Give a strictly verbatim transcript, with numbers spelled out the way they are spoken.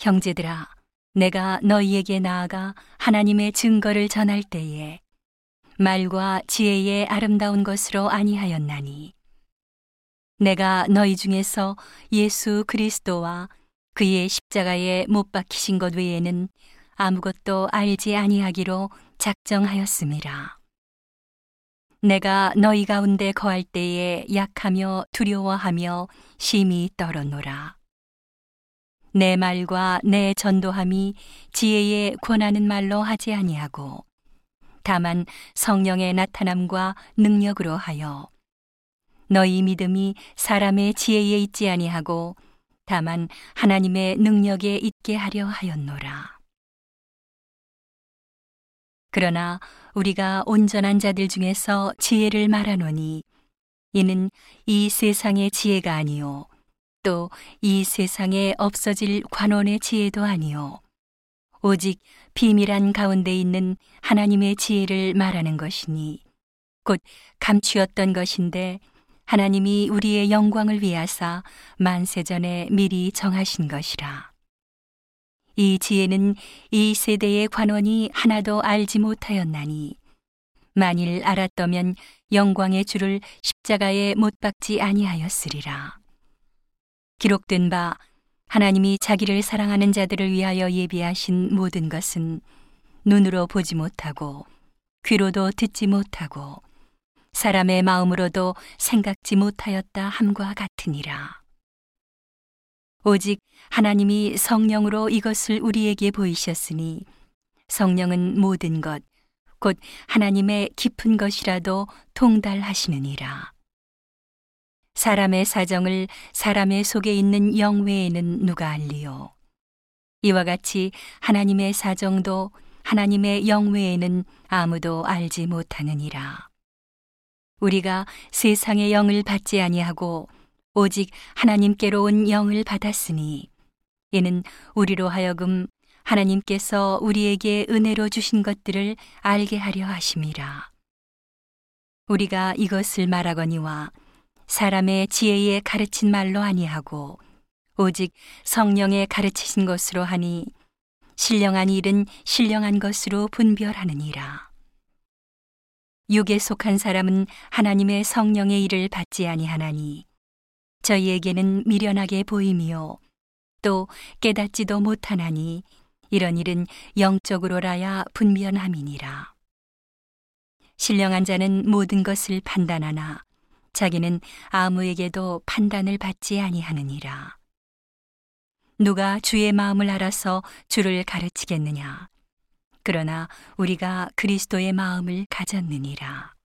형제들아, 내가 너희에게 나아가 하나님의 증거를 전할 때에 말과 지혜의 아름다운 것으로 아니하였나니, 내가 너희 중에서 예수 그리스도와 그의 십자가에 못 박히신 것 외에는 아무것도 알지 아니하기로 작정하였음이라. 내가 너희 가운데 거할 때에 약하며 두려워하며 심히 떨었노라. 내 말과 내 전도함이 지혜에 권하는 말로 하지 아니하고 다만 성령의 나타남과 능력으로 하여 너희 믿음이 사람의 지혜에 있지 아니하고 다만 하나님의 능력에 있게 하려 하였노라. 그러나 우리가 온전한 자들 중에서 지혜를 말하노니, 이는 이 세상의 지혜가 아니요 또 이 세상에 없어질 관원의 지혜도 아니요 오직 비밀한 가운데 있는 하나님의 지혜를 말하는 것이니, 곧 감추었던 것인데 하나님이 우리의 영광을 위하사 만세전에 미리 정하신 것이라. 이 지혜는 이 세대의 관원이 하나도 알지 못하였나니, 만일 알았더면 영광의 주를 십자가에 못 박지 아니하였으리라. 기록된 바 하나님이 자기를 사랑하는 자들을 위하여 예비하신 모든 것은 눈으로 보지 못하고 귀로도 듣지 못하고 사람의 마음으로도 생각지 못하였다 함과 같으니라. 오직 하나님이 성령으로 이것을 우리에게 보이셨으니, 성령은 모든 것, 곧 하나님의 깊은 것이라도 통달하시느니라. 사람의 사정을 사람의 속에 있는 영 외에는 누가 알리요? 이와 같이 하나님의 사정도 하나님의 영 외에는 아무도 알지 못하느니라. 우리가 세상의 영을 받지 아니하고 오직 하나님께로 온 영을 받았으니, 이는 우리로 하여금 하나님께서 우리에게 은혜로 주신 것들을 알게 하려 하심이라. 우리가 이것을 말하거니와 사람의 지혜에 가르친 말로 아니하고 오직 성령에 가르치신 것으로 하니, 신령한 일은 신령한 것으로 분별하느니라. 육에 속한 사람은 하나님의 성령의 일을 받지 아니하나니, 저희에게는 미련하게 보임이요 또 깨닫지도 못하나니, 이런 일은 영적으로라야 분별함이니라. 신령한 자는 모든 것을 판단하나 자기는 아무에게도 판단을 받지 아니하느니라. 누가 주의 마음을 알아서 주를 가르치겠느냐? 그러나 우리가 그리스도의 마음을 가졌느니라.